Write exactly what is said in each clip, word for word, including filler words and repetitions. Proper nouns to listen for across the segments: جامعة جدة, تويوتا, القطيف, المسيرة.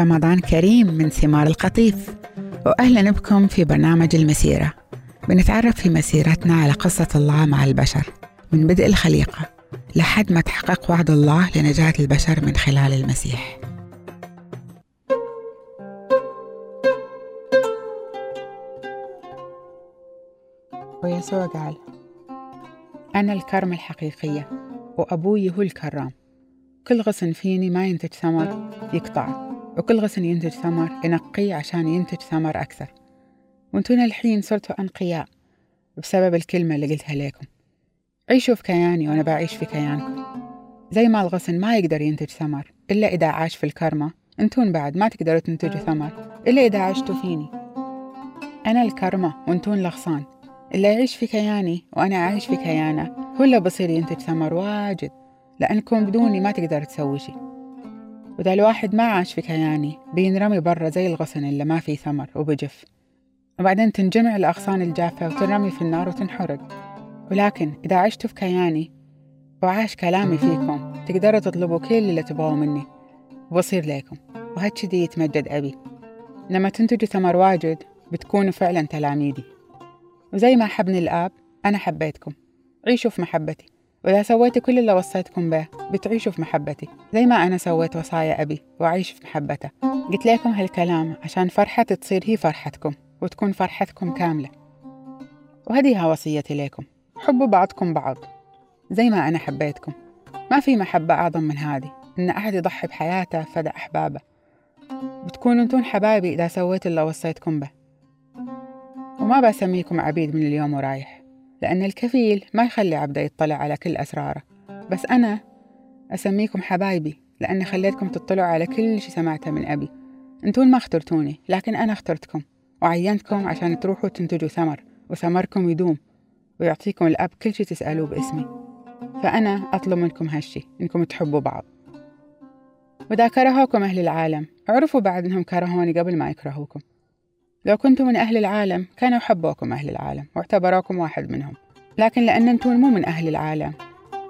رمضان كريم من ثمار القطيف، وأهلا بكم في برنامج المسيرة. بنتعرف في مسيرتنا على قصة الله مع البشر من بدء الخليقة لحد ما تحقق وعد الله لنجاة البشر من خلال المسيح. ويسوع قال: أنا الكرم الحقيقية وأبوي هو الكرام، كل غصن فيني ما ينتج ثمر يقطع، وكل غصن ينتج ثمر ينقيه عشان ينتج ثمر أكثر. وانتونا الحين صرتوا أنقياء بسبب الكلمة اللي قلتها لكم. عيشوا في كياني وأنا بعيش في كيانكم. زي ما الغصن ما يقدر ينتج ثمر إلا إذا عاش في الكرمة، انتون بعد ما تقدروا تنتجوا ثمر إلا إذا عشتوا فيني. أنا الكرمة وانتون الغصان. اللي يعيش في كياني وأنا عايش في كيانه هو اللي بصير ينتج ثمر واجد، لأنكم بدوني ما تقدر تسوي شيء. وإذا الواحد ما عاش في كياني بينرمي برا زي الغصن اللي ما فيه ثمر وبجف، وبعدين تنجمع الأغصان الجافة وتنرمي في النار وتنحرق. ولكن إذا عشتوا في كياني وعاش كلامي فيكم تقدروا تطلبوا كل اللي تبغوا مني وبصير لكم، وهالشدي يتمجد أبي. لما تنتجوا ثمر واجد بتكونوا فعلا تلاميذي، وزي ما حبني الآب أنا حبيتكم، عيشوا في محبتي. وإذا سويتوا كل اللي وصيتكم به بتعيشوا في محبتي، زي ما أنا سويت وصايا أبي وعيش في محبته. قلت لكم هالكلام عشان فرحتي تصير هي فرحتكم وتكون فرحتكم كاملة. وهديها وصيتي لكم: حبوا بعضكم بعض زي ما أنا حبيتكم. ما في محبة أعظم من هذه، إن أحد يضحي بحياته فدى أحبابه. بتكونوا أنتون حبايبي إذا سويت اللي وصيتكم به. وما بسميكم عبيد من اليوم ورايح، لأن الكفيل ما يخلي عبده يطلع على كل أسراره، بس أنا أسميكم حبايبي لأن خليتكم تطلعوا على كل شي سمعته من أبي. أنتون ما اخترتوني، لكن أنا اخترتكم وعينتكم عشان تروحوا تنتجوا ثمر، وثمركم يدوم ويعطيكم الأب كل شي تسألوه باسمي. فأنا أطلب منكم هالشي، إنكم تحبوا بعض. وإذا كرهوكم أهل العالم اعرفوا بعد إنهم كرهوني قبل ما يكرهوكم. لو كنتم من أهل العالم كانوا حبوكم أهل العالم واعتبروكم واحد منهم، لكن لأن أنتم مو من أهل العالم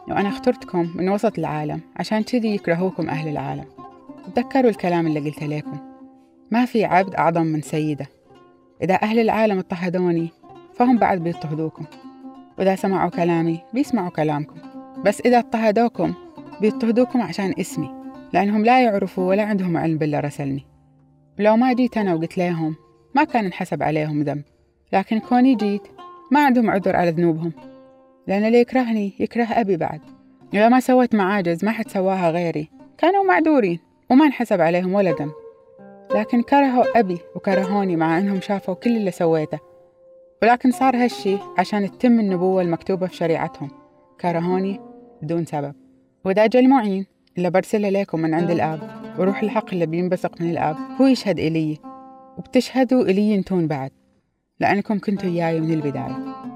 وأنا اخترتكم من وسط العالم عشان كذي يكرهوكم أهل العالم. تذكروا الكلام اللي قلت لكم: ما في عبد أعظم من سيده. إذا أهل العالم اضطهدوني فهم بعد بيضطهدوكم، وإذا سمعوا كلامي بيسمعوا كلامكم، بس إذا اضطهدوكم بيضطهدوكم عشان اسمي، لأنهم لا يعرفوا ولا عندهم علم بالله رسلني. ولو ما جيت أنا وقلت لهم ما كان انحسب عليهم ذنب، لكن كوني جيت ما عندهم عذر على ذنوبهم، لأن اللي يكرهني يكره أبي بعد. إذا ما سويت معاجز ما حد سواها غيري كانوا معذورين وما انحسب عليهم ولا ذنب، لكن كرهوا أبي وكرهوني مع أنهم شافوا كل اللي سويته. ولكن صار هالشي عشان تتم النبوة المكتوبة في شريعتهم: كرهوني بدون سبب. وإذا جاء المعين اللي برسله لكم من عند الآب وروح الحق اللي بينبثق من الآب هو يشهد إلي، وبتشهدوا إلي انتون بعد، لأنكم كنتوا إياي من البداية.